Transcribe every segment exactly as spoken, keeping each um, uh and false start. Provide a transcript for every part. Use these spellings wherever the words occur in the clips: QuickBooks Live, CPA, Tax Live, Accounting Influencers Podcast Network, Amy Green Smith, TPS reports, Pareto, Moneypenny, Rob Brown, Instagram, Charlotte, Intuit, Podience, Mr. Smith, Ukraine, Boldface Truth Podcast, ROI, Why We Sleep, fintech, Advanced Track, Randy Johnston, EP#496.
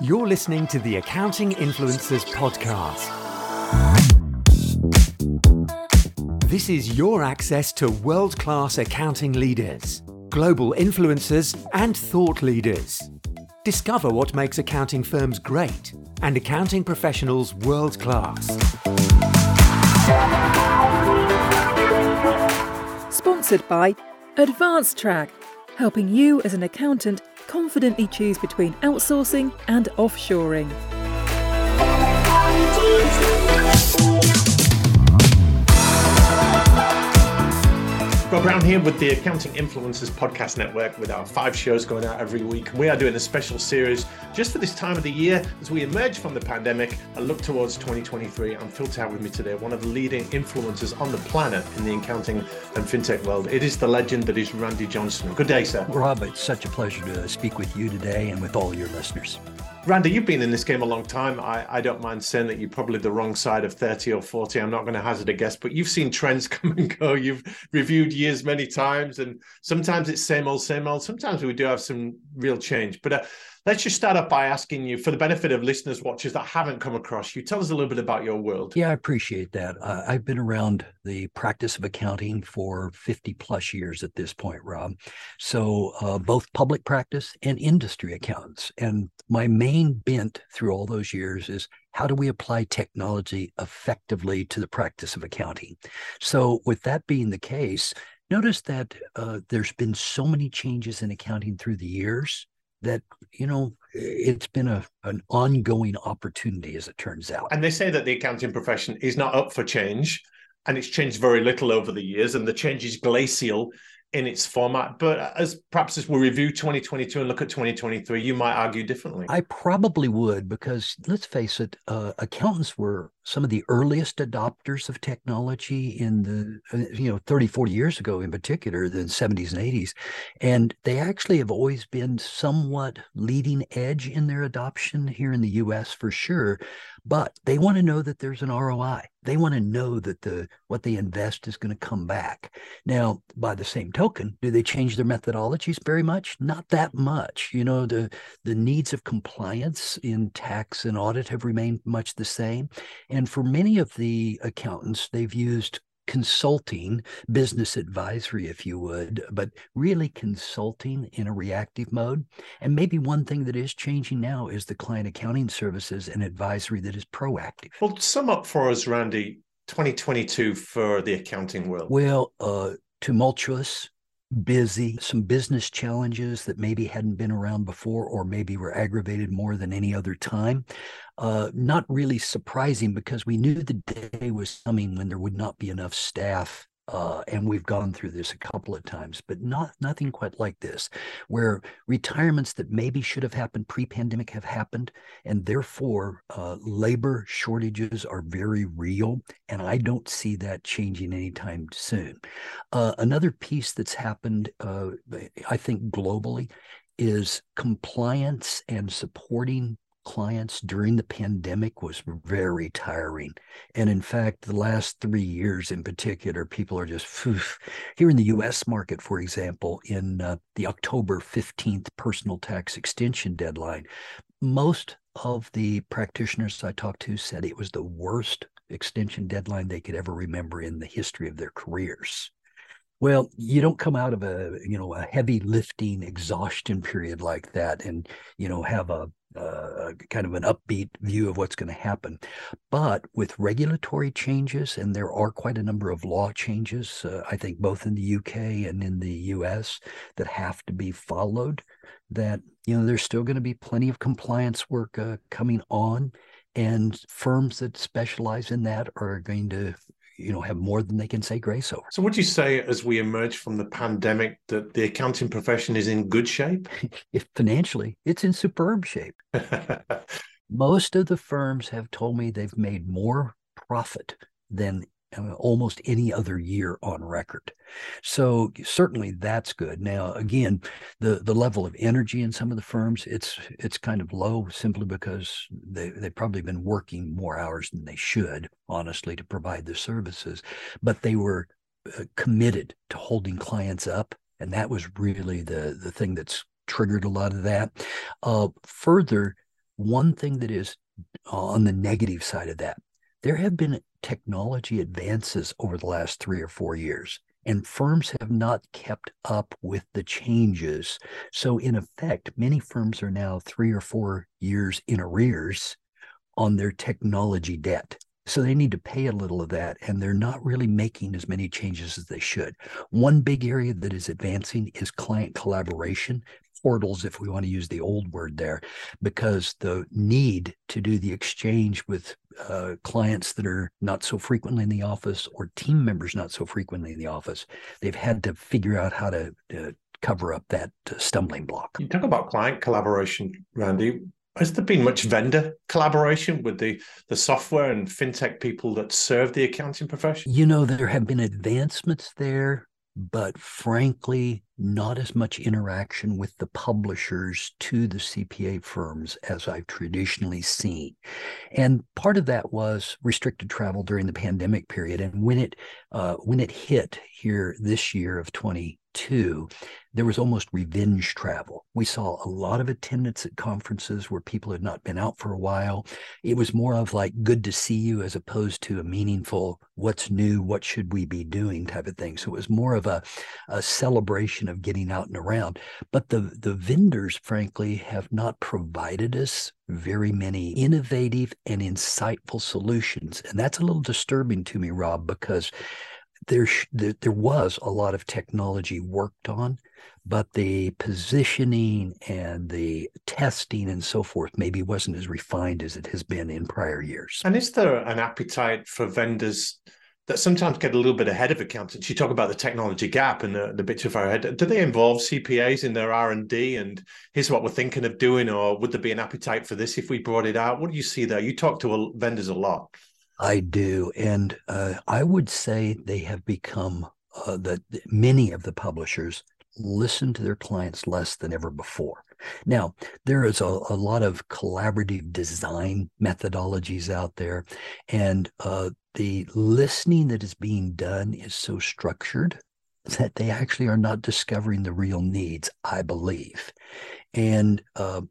You're listening to the Accounting Influencers Podcast. This is your access to world-class accounting leaders, global influencers, and thought leaders. Discover what makes accounting firms great and accounting professionals world-class. Sponsored by Advanced Track, helping you as an accountant confidently choose between outsourcing and offshoring. Rob Brown here with the Accounting Influencers Podcast Network with our five shows going out every week. We are doing a special series just for this time of the year as we emerge from the pandemic and look towards twenty twenty-three. I'm thrilled to have with me today one of the leading influencers on the planet in the accounting and fintech world. It is the legend that is Randy Johnston. Good day, sir. Rob, it's such a pleasure to speak with you today and with all your listeners. Randy, you've been in this game a long time. I, I don't mind saying that you're probably the wrong side of thirty or forty. I'm not going to hazard a guess, but you've seen trends come and go. You've reviewed years many times, and sometimes it's same old, same old. Sometimes we do have some real change. But uh, let's just start off by asking you, for the benefit of listeners, watchers that haven't come across you, tell us a little bit about your world. Yeah, I appreciate that. Uh, I've been around the practice of accounting for fifty plus years at this point, Rob. So uh, both public practice and industry accountants. And my main bent through all those years is how do we apply technology effectively to the practice of accounting? So with that being the case, notice that uh, there's been so many changes in accounting through the years that, you know, it's been a an ongoing opportunity, as it turns out. And they say that the accounting profession is not up for change, and it's changed very little over the years, and the change is glacial in its format. But as perhaps as we review twenty twenty-two and look at twenty twenty-three, you might argue differently. I probably would, because let's face it, uh, accountants were some of the earliest adopters of technology in the, uh, you know, thirty, forty years ago in particular, the seventies and eighties. And they actually have always been somewhat leading edge in their adoption here in the U S for sure. But they want to know that there's an R O I. They want to know that the what they invest is going to come back. Now, by the same token, do they change their methodologies very much? Not that much. You know, the, the needs of compliance in tax and audit have remained much the same. And for many of the accountants, they've used consulting, business advisory, if you would, but really consulting in a reactive mode. And maybe one thing that is changing now is the client accounting services and advisory that is proactive. Well, sum up for us, Randy, twenty twenty-two for the accounting world. Well, uh, tumultuous, busy, some business challenges that maybe hadn't been around before or maybe were aggravated more than any other time. Uh, not really surprising, because we knew the day was coming when there would not be enough staff. Uh, and we've gone through this a couple of times, but not nothing quite like this, where retirements that maybe should have happened pre-pandemic have happened, and therefore uh, labor shortages are very real, and I don't see that changing anytime soon. Uh, another piece that's happened, uh, I think globally, is compliance and supporting clients during the pandemic was very tiring. And in fact, the last three years in particular, people are just, phew. Here in the U S market, for example, in uh, the October fifteenth personal tax extension deadline, most of the practitioners I talked to said it was the worst extension deadline they could ever remember in the history of their careers. Well, you don't come out of a, you know, a heavy lifting exhaustion period like that and, you know, have a Uh, kind of an upbeat view of what's going to happen. But with regulatory changes, and there are quite a number of law changes, uh, I think both in the U K and in the U S that have to be followed, that, you know, there's still going to be plenty of compliance work uh, coming on, and firms that specialize in that are going to, you know, have more than they can say grace over. So would you say, as we emerge from the pandemic, that the accounting profession is in good shape? If financially, it's in superb shape. Most of the firms have told me they've made more profit than uh, almost any other year on record. So certainly that's good. Now, again, the, the level of energy in some of the firms, it's it's kind of low, simply because they, they've probably been working more hours than they should, honestly, to provide the services. But they were committed to holding clients up. And that was really the, the thing that's triggered a lot of that. Uh, further, one thing that is uh, on the negative side of that, there have been technology advances over the last three or four years, and firms have not kept up with the changes. So in effect, many firms are now three or four years in arrears on their technology debt. So they need to pay a little of that, and they're not really making as many changes as they should. One big area that is advancing is client collaboration, portals, if we want to use the old word there, because the need to do the exchange with uh, clients that are not so frequently in the office, or team members not so frequently in the office, they've had to figure out how to, to cover up that uh, stumbling block. You talk about client collaboration, Randy. Has there been much vendor collaboration with the, the software and fintech people that serve the accounting profession? You know, there have been advancements there, but frankly, not as much interaction with the publishers to the C P A firms as I've traditionally seen. And part of that was restricted travel during the pandemic period. And when it uh, when it hit here this year of twenty twenty-two, there was almost revenge travel. We saw a lot of attendance at conferences where people had not been out for a while. It was more of like good to see you as opposed to a meaningful what's new, what should we be doing type of thing. So it was more of a, a celebration of getting out and around. But the, the vendors, frankly, have not provided us very many innovative and insightful solutions. And that's a little disturbing to me, Rob, because There, there was a lot of technology worked on, but the positioning and the testing and so forth maybe wasn't as refined as it has been in prior years. And is there an appetite for vendors that sometimes get a little bit ahead of accountants? You talk about the technology gap and the, the bit too far ahead. Do they involve C P As in their R and D and here's what we're thinking of doing, or would there be an appetite for this if we brought it out? What do you see there? You talk to vendors a lot. I do. And uh, I would say they have become, uh, that many of the publishers listen to their clients less than ever before. Now, there is a, a lot of collaborative design methodologies out there, and uh, the listening that is being done is so structured that they actually are not discovering the real needs, I believe. And uh,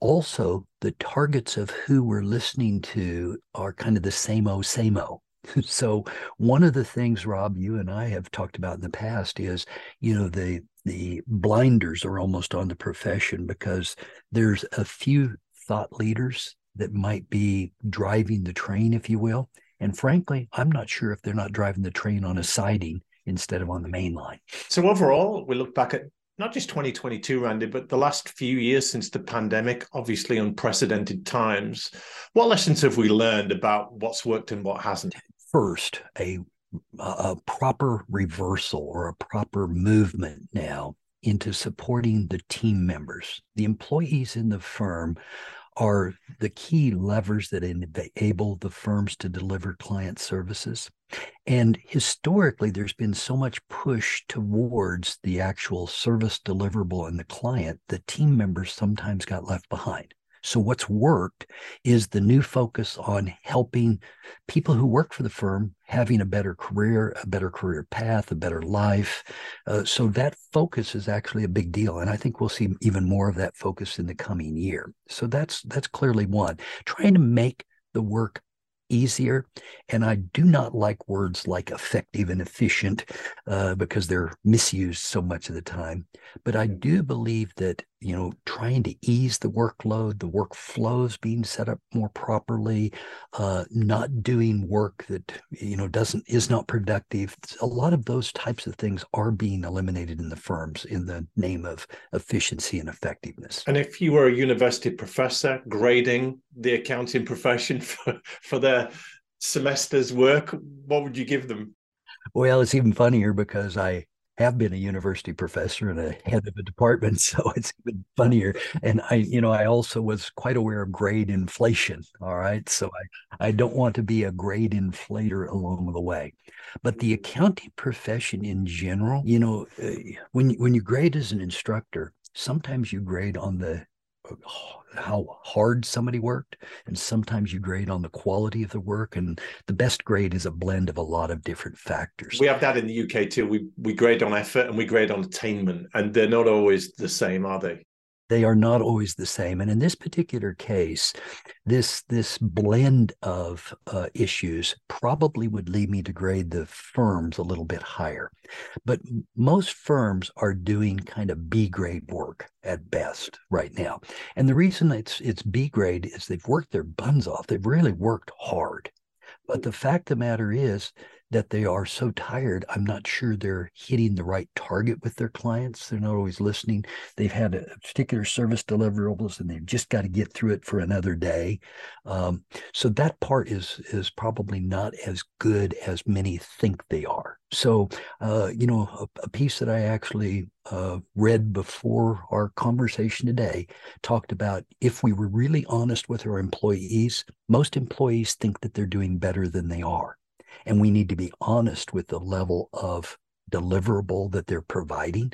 also, the targets of who we're listening to are kind of the same-o, same-o. So one of the things, Rob, you and I have talked about in the past is, you know, the the blinders are almost on the profession because there's a few thought leaders that might be driving the train, if you will. And frankly, I'm not sure if they're not driving the train on a siding instead of on the main line. So overall, we look back at not just twenty twenty-two, Randy, but the last few years since the pandemic, obviously unprecedented times. What lessons have we learned about what's worked and what hasn't? First, a, a proper reversal or a proper movement now into supporting the team members. The employees in the firm are the key levers that enable the firms to deliver client services. And historically, there's been so much push towards the actual service deliverable and the client, the team members sometimes got left behind. So what's worked is the new focus on helping people who work for the firm having a better career, a better career path, a better life. Uh, so that focus is actually a big deal. And I think we'll see even more of that focus in the coming year. So that's that's clearly one. Trying to make the work easier. And I do not like words like effective and efficient uh, because they're misused so much of the time. But I do believe that, you know, trying to ease the workload, the workflows being set up more properly, uh, not doing work that, you know, doesn't, is not productive. A lot of those types of things are being eliminated in the firms in the name of efficiency and effectiveness. And if you were a university professor grading the accounting profession for, for their semester's work, what would you give them? Well, it's even funnier because I have been a university professor and a head of a department, so it's even funnier. And I, you know, I also was quite aware of grade inflation. All right. So I, I don't want to be a grade inflator along the way. But the accounting profession in general, you know, when, when you grade as an instructor, sometimes you grade on the how hard somebody worked, and sometimes you grade on the quality of the work, and the best grade is a blend of a lot of different factors. We have that in the U K too. We we grade on effort and we grade on attainment, and they're not always the same, are they? They are not always the same. And in this particular case, this this blend of uh, issues probably would lead me to grade the firms a little bit higher. But most firms are doing kind of B grade work at best right now. And the reason it's it's B grade is they've worked their buns off. They've really worked hard. But the fact of the matter is that they are so tired, I'm not sure they're hitting the right target with their clients. They're not always listening. They've had a particular service deliverables, and they've just got to get through it for another day. Um, so that part is is probably not as good as many think they are. So, uh, you know, a, a piece that I actually uh, read before our conversation today talked about, if we were really honest with our employees, most employees think that they're doing better than they are. And we need to be honest with the level of deliverable that they're providing.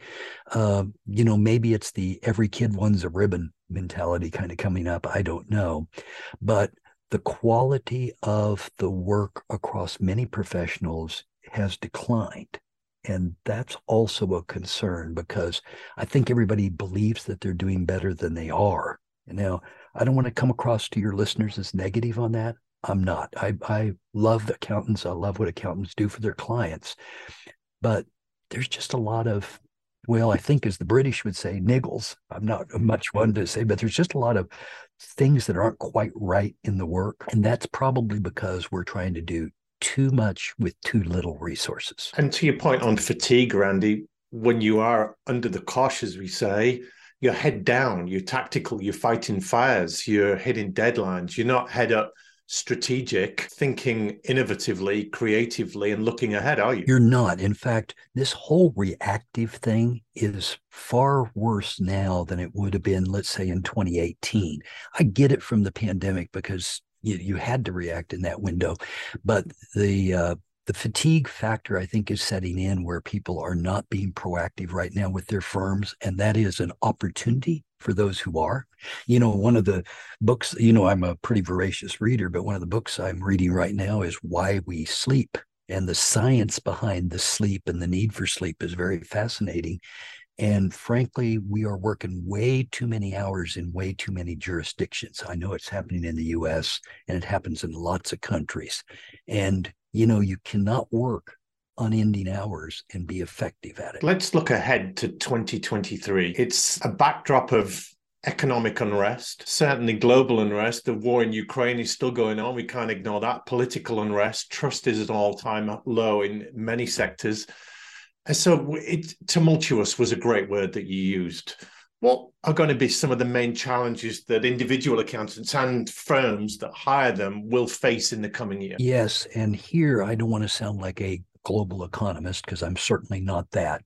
Uh, you know, maybe it's the every kid wants a ribbon mentality kind of coming up. I don't know. But the quality of the work across many professionals has declined. And that's also a concern, because I think everybody believes that they're doing better than they are. Now, I don't want to come across to your listeners as negative on that. I'm not. I, I love accountants. I love what accountants do for their clients. But there's just a lot of, well, I think as the British would say, niggles. I'm not much one to say, but there's just a lot of things that aren't quite right in the work. And that's probably because we're trying to do too much with too little resources. And to your point on fatigue, Randy, when you are under the cosh, as we say, you're head down, you're tactical, you're fighting fires, you're hitting deadlines, you're not head up, strategic, thinking innovatively, creatively, and looking ahead, are you? You're not. In fact, this whole reactive thing is far worse now than it would have been, let's say, in twenty eighteen. I get it from the pandemic, because you, you had to react in that window. But the uh, the fatigue factor, I think, is setting in where people are not being proactive right now with their firms. And that is an opportunity for those who are. You know, one of the books, you know, I'm a pretty voracious reader, but one of the books I'm reading right now is Why We Sleep. And the science behind the sleep and the need for sleep is very fascinating. And frankly, we are working way too many hours in way too many jurisdictions. I know it's happening in the U S, and it happens in lots of countries. And, you know, you cannot work unending hours and be effective at it. Let's look ahead to twenty twenty-three. It's a backdrop of economic unrest, certainly global unrest. The war in Ukraine is still going on. We can't ignore that. Political unrest. Trust is at an all-time low in many sectors. And so it, tumultuous was a great word that you used. What are going to be some of the main challenges that individual accountants and firms that hire them will face in the coming year? Yes, and here I don't want to sound like a global economist, because I'm certainly not that,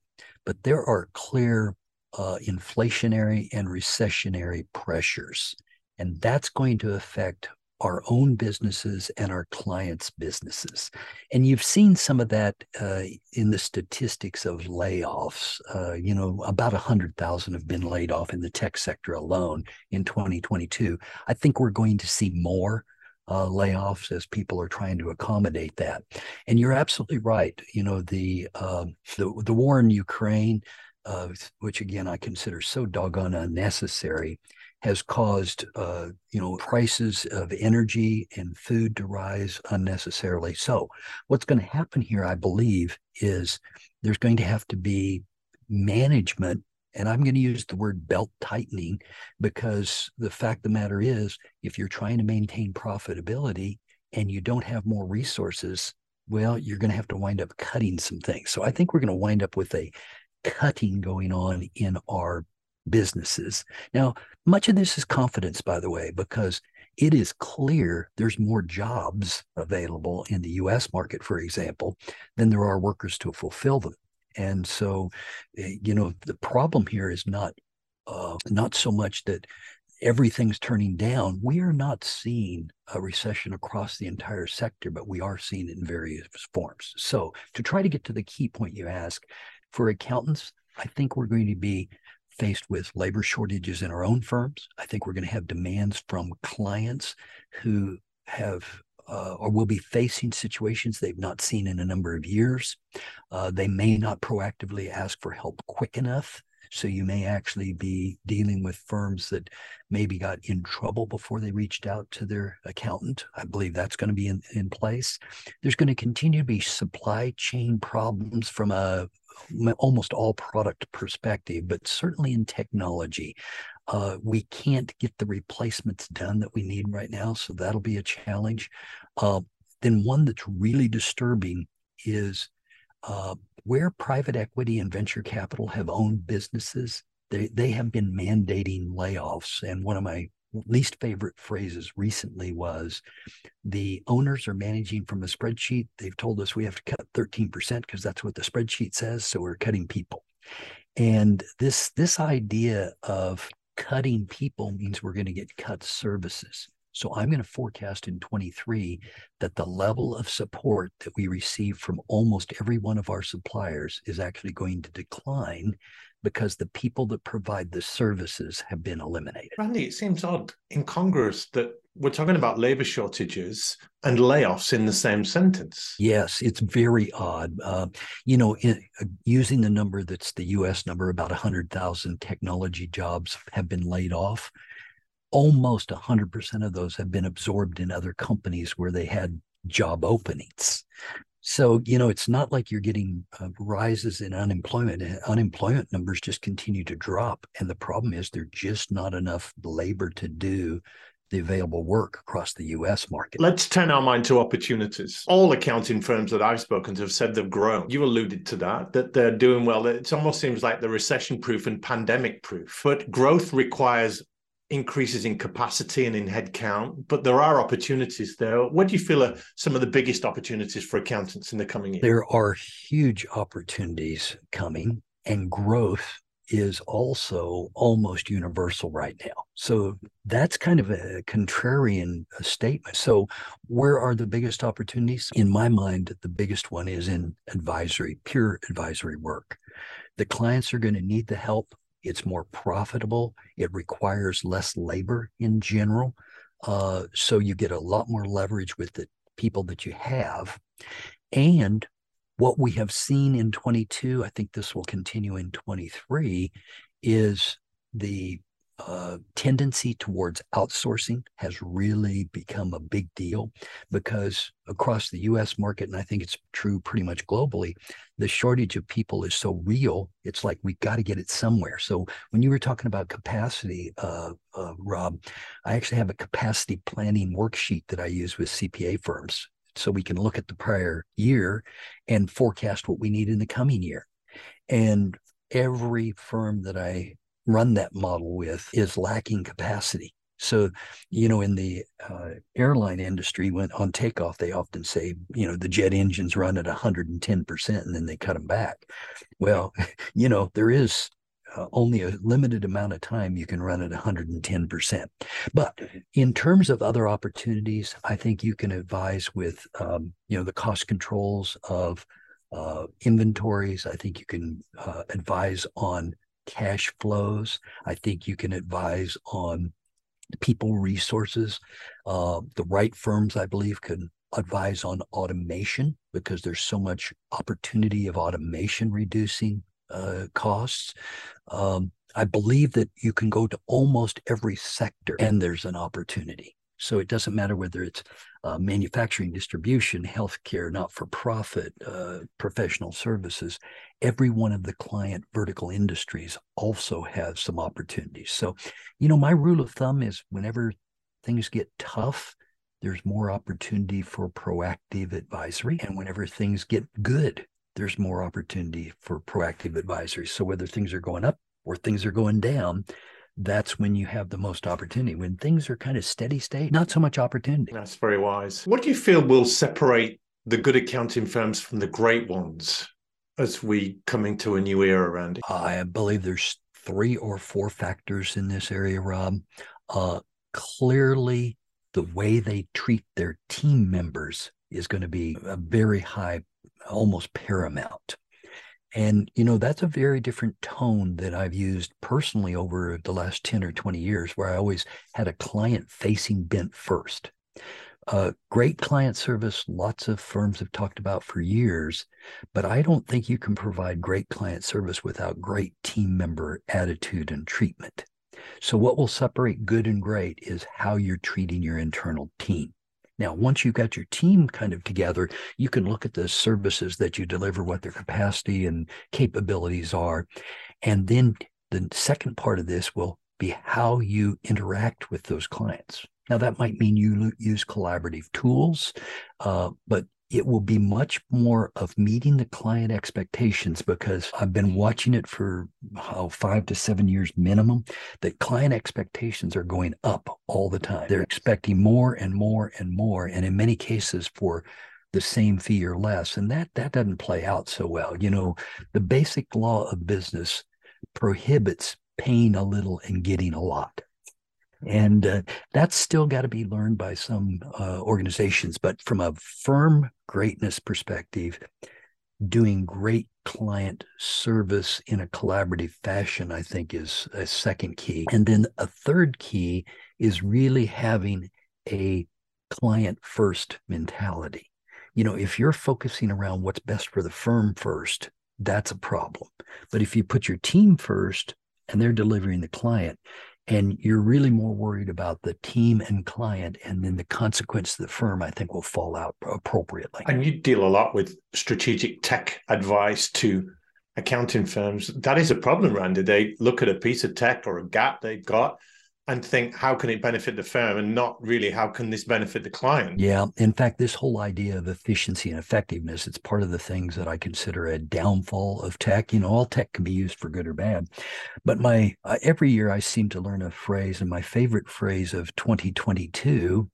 but there are clear uh, inflationary and recessionary pressures, and that's going to affect our own businesses and our clients' businesses. And you've seen some of that uh, in the statistics of layoffs. Uh, you know, about one hundred thousand have been laid off in the tech sector alone in twenty twenty-two. I think we're going to see more Uh, layoffs as people are trying to accommodate that. And you're absolutely right. You know, the uh, the, the war in Ukraine, uh, which again I consider so doggone unnecessary, has caused, uh, you know, prices of energy and food to rise unnecessarily. So what's going to happen here, I believe, is there's going to have to be management. And I'm going to use the word belt tightening, because the fact of the matter is, if you're trying to maintain profitability and you don't have more resources, well, you're going to have to wind up cutting some things. So I think we're going to wind up with a cutting going on in our businesses. Now, much of this is confidence, by the way, because it is clear there's more jobs available in the U S market, for example, than there are workers to fulfill them. And so, you know, the problem here is not uh, not so much that everything's turning down. We are not seeing a recession across the entire sector, but we are seeing it in various forms. So to try to get to the key point you ask, for accountants, I think we're going to be faced with labor shortages in our own firms. I think we're going to have demands from clients who have Uh, or will be facing situations they've not seen in a number of years. Uh, they may not proactively ask for help quick enough. So you may actually be dealing with firms that maybe got in trouble before they reached out to their accountant. I believe that's going to be in, in place. There's going to continue to be supply chain problems from a almost all product perspective, but certainly in technology. Uh, we can't get the replacements done that we need right now, so that'll be a challenge. Uh, then one that's really disturbing is uh, where private equity and venture capital have owned businesses, they, they have been mandating layoffs. And one of my least favorite phrases recently was, the owners are managing from a spreadsheet. They've told us we have to cut thirteen percent because that's what the spreadsheet says, so we're cutting people. And this, this idea of cutting people means we're going to get cut services. So I'm going to forecast in twenty-three that the level of support that we receive from almost every one of our suppliers is actually going to decline because the people that provide the services have been eliminated. Randy, it seems odd, incongruous, that we're talking about labor shortages and layoffs in the same sentence. Yes, it's very odd. Uh, you know, in, uh, using the number that's the U S number, about one hundred thousand technology jobs have been laid off. Almost one hundred percent of those have been absorbed in other companies where they had job openings. So, you know, it's not like you're getting uh, rises in unemployment. Unemployment numbers just continue to drop. And the problem is there's just not enough labor to do the available work across the U S market. Let's turn our mind to opportunities. All accounting firms that I've spoken to have said they've grown. You alluded to that, that they're doing well. It almost seems like they're recession-proof and pandemic-proof. But growth requires increases in capacity and in headcount, but there are opportunities there. What do you feel are some of the biggest opportunities for accountants in the coming year? There are huge opportunities coming, and growth is also almost universal right now. So that's kind of a contrarian statement. So where are the biggest opportunities? In my mind, the biggest one is in advisory, pure advisory work. The clients are going to need the help. It's more profitable. It requires less labor in general. Uh, so you get a lot more leverage with the people that you have. And what we have seen in twenty-two, I think this will continue in twenty-three, is the uh, tendency towards outsourcing has really become a big deal because across the U S market, and I think it's true pretty much globally, the shortage of people is so real. It's like we've got to get it somewhere. So when you were talking about capacity, uh, uh, Rob, I actually have a capacity planning worksheet that I use with C P A firms. So we can look at the prior year and forecast what we need in the coming year. And every firm that I run that model with is lacking capacity. So, you know, in the uh, airline industry, when on takeoff, they often say, you know, the jet engines run at one hundred ten percent and then they cut them back. Well, you know, there is Uh, only a limited amount of time you can run at one hundred ten percent. But in terms of other opportunities, I think you can advise with, um, you know, the cost controls of uh, inventories. I think you can uh, advise on cash flows. I think you can advise on people resources. Uh, the right firms, I believe, can advise on automation because there's so much opportunity of automation reducing Uh, costs. Um, I believe that you can go to almost every sector and there's an opportunity. So it doesn't matter whether it's uh, manufacturing, distribution, healthcare, not-for-profit, uh, professional services. Every one of the client vertical industries also has some opportunities. So, you know, my rule of thumb is whenever things get tough, there's more opportunity for proactive advisory. And whenever things get good, there's more opportunity for proactive advisory. So whether things are going up or things are going down, that's when you have the most opportunity. When things are kind of steady state, not so much opportunity. That's very wise. What do you feel will separate the good accounting firms from the great ones as we come into a new era, Randy? I believe there's three or four factors in this area, Rob. Uh, clearly, the way they treat their team members is going to be a very high almost paramount. And, you know, that's a very different tone that I've used personally over the last ten or twenty years, where I always had a client-facing bent first. Uh, great client service, lots of firms have talked about for years, but I don't think you can provide great client service without great team member attitude and treatment. So what will separate good and great is how you're treating your internal team. Now, once you've got your team kind of together, you can look at the services that you deliver, what their capacity and capabilities are. And then the second part of this will be how you interact with those clients. Now, that might mean you use collaborative tools, uh, but it will be much more of meeting the client expectations, because I've been watching it for oh, five to seven years minimum, that client expectations are going up all the time. They're expecting more and more and more, and in many cases for the same fee or less. And that that doesn't play out so well. You know, the basic law of business prohibits paying a little and getting a lot. And uh, that's still got to be learned by some uh, organizations. But from a firm greatness perspective, doing great client service in a collaborative fashion, I think, is a second key. And then a third key is really having a client-first mentality. You know, if you're focusing around what's best for the firm first, that's a problem. But if you put your team first and they're delivering the client, and you're really more worried about the team and client, and then the consequence to the firm, I think, will fall out appropriately. And you deal a lot with strategic tech advice to accounting firms. That is a problem, Randy. They look at a piece of tech or a gap they've got and think, how can it benefit the firm, and not really, how can this benefit the client? Yeah. In fact, this whole idea of efficiency and effectiveness, it's part of the things that I consider a downfall of tech. You know, all tech can be used for good or bad. But my uh, every year I seem to learn a phrase, and my favorite phrase of twenty twenty-two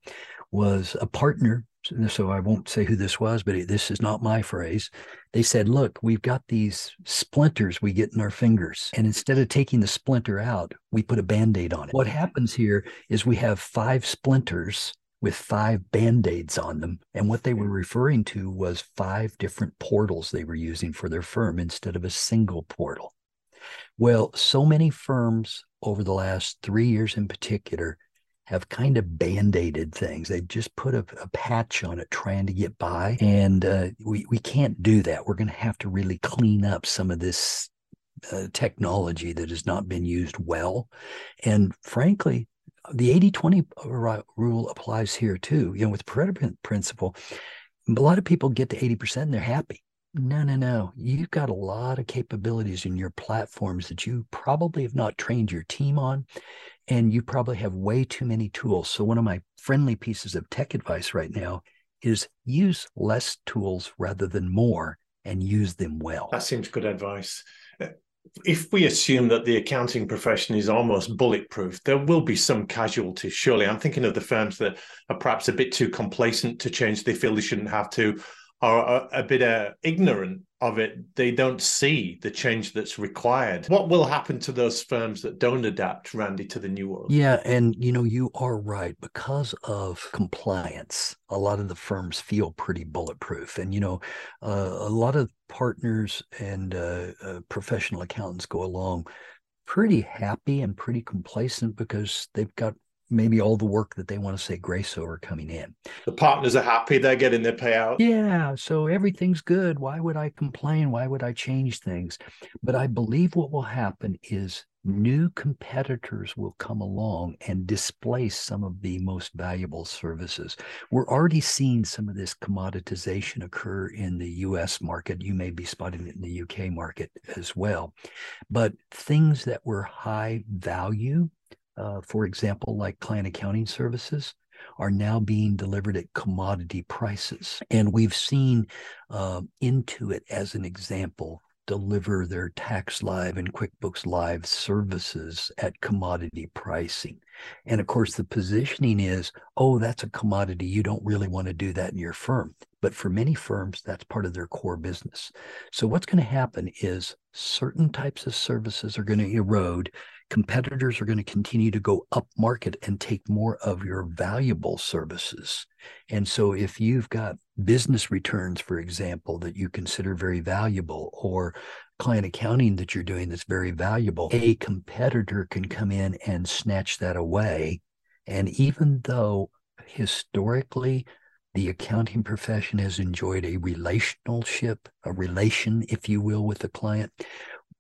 was a partner. So I won't say who this was, but this is not my phrase. They said, look, we've got these splinters we get in our fingers, and instead of taking the splinter out, we put a Band-Aid on it. What happens here is we have five splinters with five Band-Aids on them. And what they were referring to was five different portals they were using for their firm instead of a single portal. Well, so many firms over the last three years in particular have kind of Band-Aided things. They just put a, a patch on it trying to get by. And uh, we, we can't do that. We're going to have to really clean up some of this uh, technology that has not been used well. And frankly, the eighty twenty rule applies here too. You know, with Pareto principle, a lot of people get to eighty percent and they're happy. No, no, no. You've got a lot of capabilities in your platforms that you probably have not trained your team on, and you probably have way too many tools. So one of my friendly pieces of tech advice right now is use less tools rather than more, and use them well. That seems good advice. If we assume that the accounting profession is almost bulletproof, there will be some casualties, surely. I'm thinking of the firms that are perhaps a bit too complacent to change. They feel they shouldn't have to, are a bit uh, ignorant of it. They don't see the change that's required. What will happen to those firms that don't adapt, Randy, to the new world? Yeah, and you know, you are right. Because of compliance, a lot of the firms feel pretty bulletproof. And you know, uh, a lot of partners and uh, uh, professional accountants go along pretty happy and pretty complacent because they've got maybe all the work that they want to say grace over coming in. The partners are happy. They're getting their payout. Yeah. So everything's good. Why would I complain? Why would I change things? But I believe what will happen is new competitors will come along and displace some of the most valuable services. We're already seeing some of this commoditization occur in the U S market. You may be spotting it in the U K market as well. But things that were high value, Uh, for example, like client accounting services, are now being delivered at commodity prices. And we've seen uh, Intuit, as an example, deliver their Tax Live and QuickBooks Live services at commodity pricing. And of course, the positioning is, oh, that's a commodity. You don't really want to do that in your firm. But for many firms, that's part of their core business. So what's going to happen is certain types of services are going to erode. Competitors are going to continue to go up market and take more of your valuable services. And so if you've got business returns, for example, that you consider very valuable, or client accounting that you're doing that's very valuable, a competitor can come in and snatch that away. And even though historically, the accounting profession has enjoyed a relationship, a relation, if you will, with the client.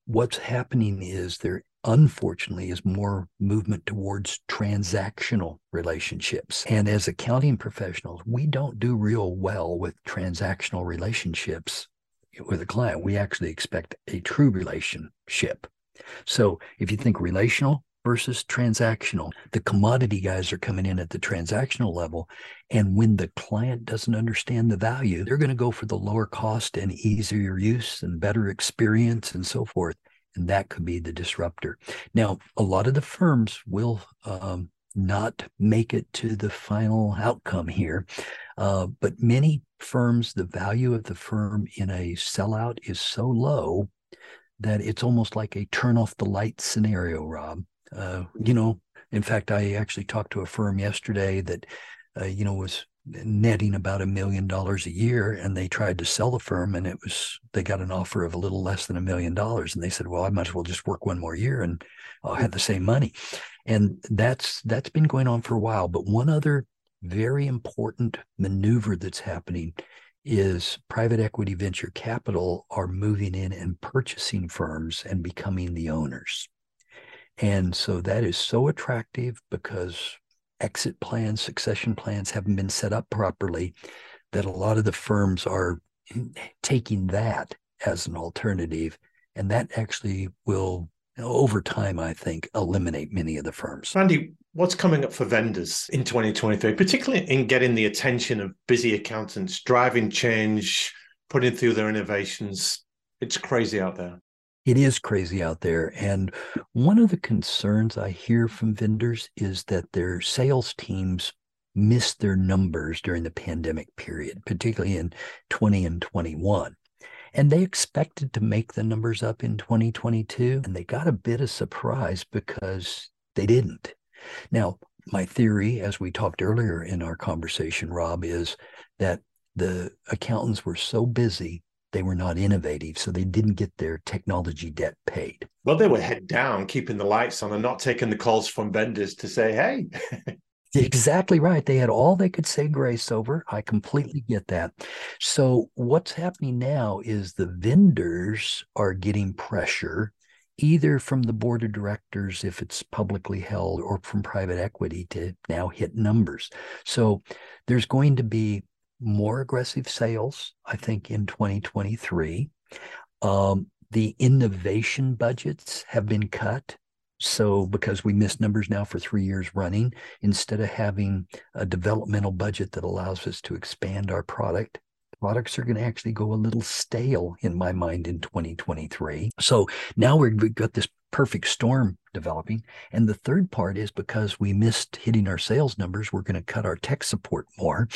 What's happening is there, unfortunately, is more movement towards transactional relationships. And as accounting professionals, we don't do real well with transactional relationships with a client. We actually expect a true relationship. So if you think relational versus transactional, the commodity guys are coming in at the transactional level. And when the client doesn't understand the value, they're going to go for the lower cost and easier use and better experience and so forth. And that could be the disruptor. Now, a lot of the firms will um, not make it to the final outcome here. Uh, but many firms, the value of the firm in a sellout is so low that it's almost like a turn off the light scenario, Rob. Uh, you know, in fact, I actually talked to a firm yesterday that, uh, you know, was netting about a million dollars a year, and they tried to sell the firm, and it was, they got an offer of a little less than a million dollars. And they said, well, I might as well just work one more year and I'll have the same money. And that's, that's been going on for a while. But one other very important maneuver that's happening is private equity venture capital are moving in and purchasing firms and becoming the owners. And so that is so attractive because exit plans, succession plans haven't been set up properly, that a lot of the firms are taking that as an alternative. And that actually will, over time, I think, eliminate many of the firms. Randy, what's coming up for vendors in twenty twenty-three, particularly in getting the attention of busy accountants, driving change, putting through their innovations? It's crazy out there. It is crazy out there. And one of the concerns I hear from vendors is that their sales teams missed their numbers during the pandemic period, particularly in twenty and twenty-one. And they expected to make the numbers up in twenty twenty-two, and they got a bit of surprise because they didn't. Now, my theory, as we talked earlier in our conversation, Rob, is that the accountants were so busy they were not innovative, so they didn't get their technology debt paid. Well, they were head down, keeping the lights on and not taking the calls from vendors to say, hey. Exactly right. They had all they could say grace over. I completely get that. So what's happening now is the vendors are getting pressure, either from the board of directors, if it's publicly held, or from private equity to now hit numbers. So there's going to be more aggressive sales, I think, in twenty twenty-three. Um, the innovation budgets have been cut. So because we missed numbers now for three years running, instead of having a developmental budget that allows us to expand our product, products are going to actually go a little stale in my mind in twenty twenty-three. So now we're, we've got this perfect storm developing. And the third part is because we missed hitting our sales numbers, we're going to cut our tech support more.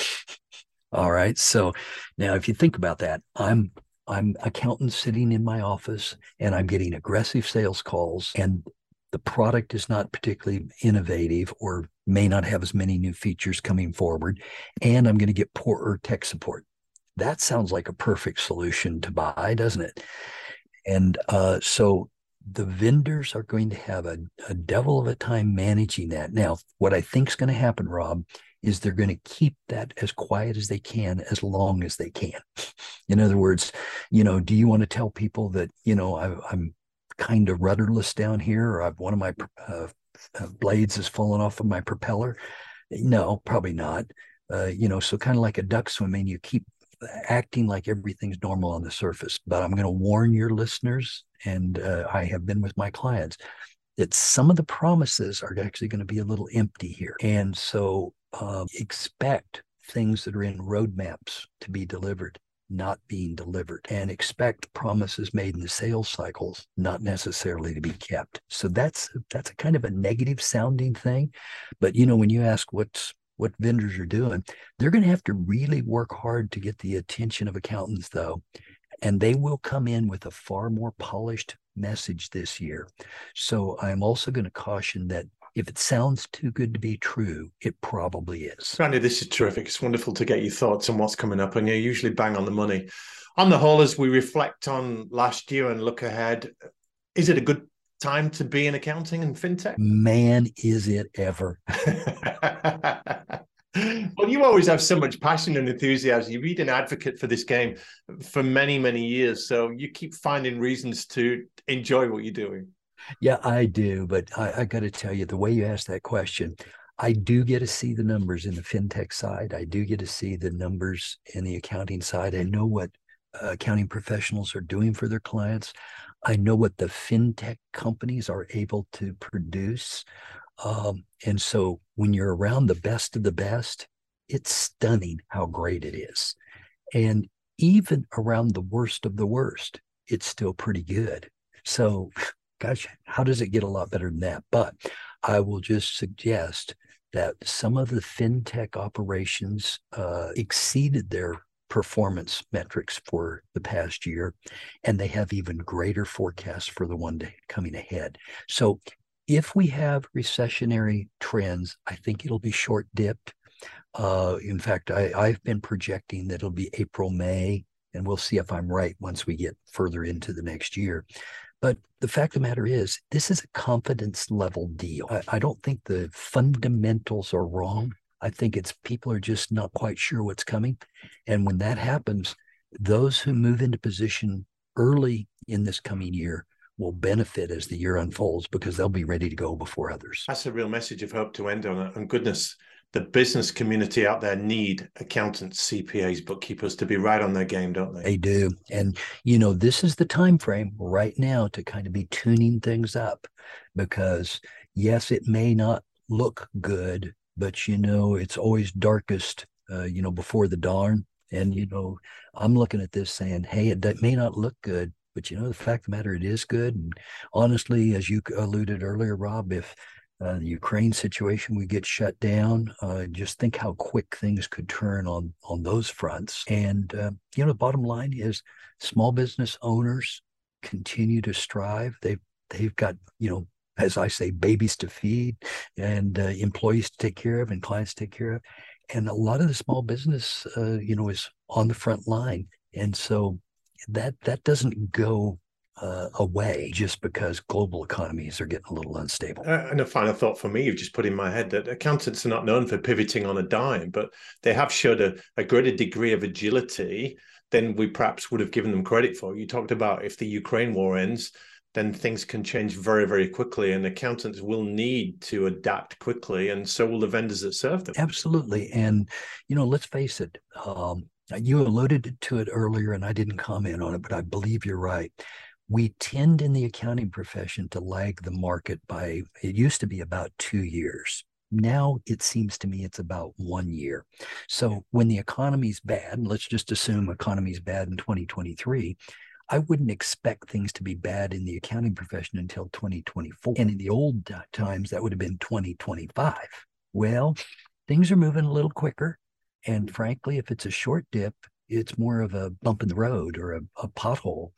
All right. So now if you think about that, I'm I'm accountant sitting in my office and I'm getting aggressive sales calls, and the product is not particularly innovative or may not have as many new features coming forward. And I'm going to get poorer tech support. That sounds like a perfect solution to buy, doesn't it? And uh, so the vendors are going to have a, a devil of a time managing that. Now, what I think is going to happen, Rob, is they're going to keep that as quiet as they can, as long as they can. In other words, you know, do you want to tell people that, you know, I, I'm kind of rudderless down here, or I've, one of my uh, uh, blades has fallen off of my propeller? No, probably not. Uh, you know, so kind of like a duck swimming, you keep acting like everything's normal on the surface. But I'm going to warn your listeners, and uh, I have been with my clients, that some of the promises are actually going to be a little empty here. And so Uh, expect things that are in roadmaps to be delivered, not being delivered, and expect promises made in the sales cycles not necessarily to be kept. So that's that's a kind of a negative sounding thing. But, you know, when you ask what's what vendors are doing, they're going to have to really work hard to get the attention of accountants, though. And they will come in with a far more polished message this year. So I'm also going to caution that if it sounds too good to be true, it probably is. Randy, this is terrific. It's wonderful to get your thoughts on what's coming up, and you usually bang on the money. On the whole, as we reflect on last year and look ahead, is it a good time to be in accounting and fintech? Man, is it ever. Well, you always have so much passion and enthusiasm. You've been an advocate for this game for many, many years. So you keep finding reasons to enjoy what you're doing. Yeah, I do. But I, I got to tell you, the way you asked that question, I do get to see the numbers in the fintech side. I do get to see the numbers in the accounting side. I know what uh, accounting professionals are doing for their clients. I know what the fintech companies are able to produce. Um, and so when you're around the best of the best, it's stunning how great it is. And even around the worst of the worst, it's still pretty good. So gosh, how does it get a lot better than that? But I will just suggest that some of the fintech operations uh, exceeded their performance metrics for the past year, and they have even greater forecasts for the one day coming ahead. So if we have recessionary trends, I think it'll be short-dipped. Uh, in fact, I, I've been projecting that it'll be April, May, and we'll see if I'm right once we get further into the next year. But the fact of the matter is, this is a confidence level deal. I, I don't think the fundamentals are wrong. I think it's people are just not quite sure what's coming. And when that happens, those who move into position early in this coming year will benefit as the year unfolds because they'll be ready to go before others. That's a real message of hope to end on. And goodness, the business community out there need accountants, C P As, bookkeepers to be right on their game, don't they? They do. And, you know, this is the time frame right now to kind of be tuning things up because, yes, it may not look good, but, you know, it's always darkest, uh, you know, before the dawn. And, you know, I'm looking at this saying, hey, it may not look good, but, you know, the fact of the matter, it is good. And honestly, as you alluded earlier, Rob, if Uh, the Ukraine situation, we get shut down. Uh, just think how quick things could turn on on those fronts. And, uh, you know, the bottom line is small business owners continue to strive. They've, they've got, you know, as I say, babies to feed and uh, employees to take care of and clients to take care of. And a lot of the small business, uh, you know, is on the front line. And so that that doesn't go Uh, away just because global economies are getting a little unstable. Uh, and a final thought for me, you've just put in my head that accountants are not known for pivoting on a dime, but they have showed a, a greater degree of agility than we perhaps would have given them credit for. You talked about if the Ukraine war ends, then things can change very, very quickly, and accountants will need to adapt quickly, and so will the vendors that serve them. Absolutely. And, you know, let's face it, um, you alluded to it earlier, and I didn't comment on it, but I believe you're right. We tend in the accounting profession to lag the market by, it used to be about two years. Now it seems to me it's about one year. So when the economy's bad, and let's just assume economy's bad in twenty twenty-three, I wouldn't expect things to be bad in the accounting profession until twenty twenty-four. And in the old times, that would have been twenty twenty-five. Well, things are moving a little quicker. And frankly, if it's a short dip, it's more of a bump in the road or a, a pothole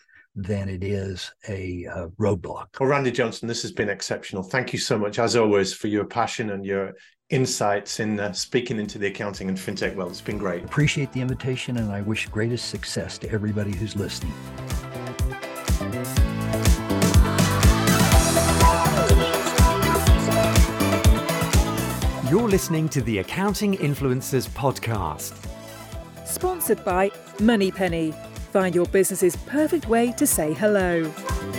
than it is a uh, roadblock. Well, Randy Johnston, this has been exceptional. Thank you so much, as always, for your passion and your insights in uh, speaking into the accounting and fintech world. It's been great. Appreciate the invitation, and I wish greatest success to everybody who's listening. You're listening to the Accounting Influencers Podcast, sponsored by Moneypenny. Find your business's perfect way to say hello.